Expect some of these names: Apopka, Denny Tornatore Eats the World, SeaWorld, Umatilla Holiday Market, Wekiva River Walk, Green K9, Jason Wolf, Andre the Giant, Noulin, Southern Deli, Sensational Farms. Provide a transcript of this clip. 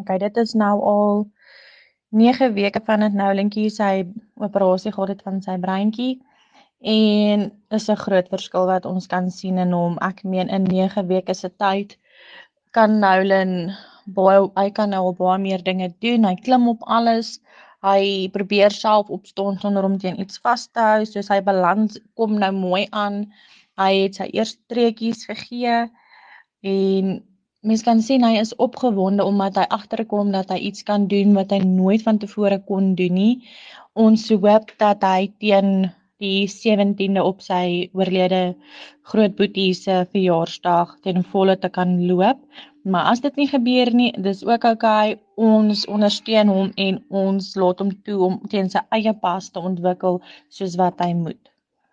Okay, dit is nou al 9 weke van het Noulinkie sy operasie gehad het van sy breintjie. En is 'n groot verskil wat ons kan sien in hom. Ek meen in 9 weke se tyd kan Noulin hy kan nou al baie meer dinge doen. Hy klim op alles. Hy probeer self opstaan sonder om teen iets vas te hou, so sy balans kom nou mooi aan. Hy het sy eerste treetjies gegee en mens kan sien hy is opgewonde omdat hy agterkom dat hy iets kan doen wat hy nooit van tevore kon doen nie. Ons hoop dat hy teen die 17de op sy oorlede grootboetie se verjaarsdag ten volle te kan loop. Maar as dit nie gebeur nie, dis ook okay. Ons ondersteun hom en ons laat hom toe om teen sy eie pas te ontwikkel soos wat hy moet.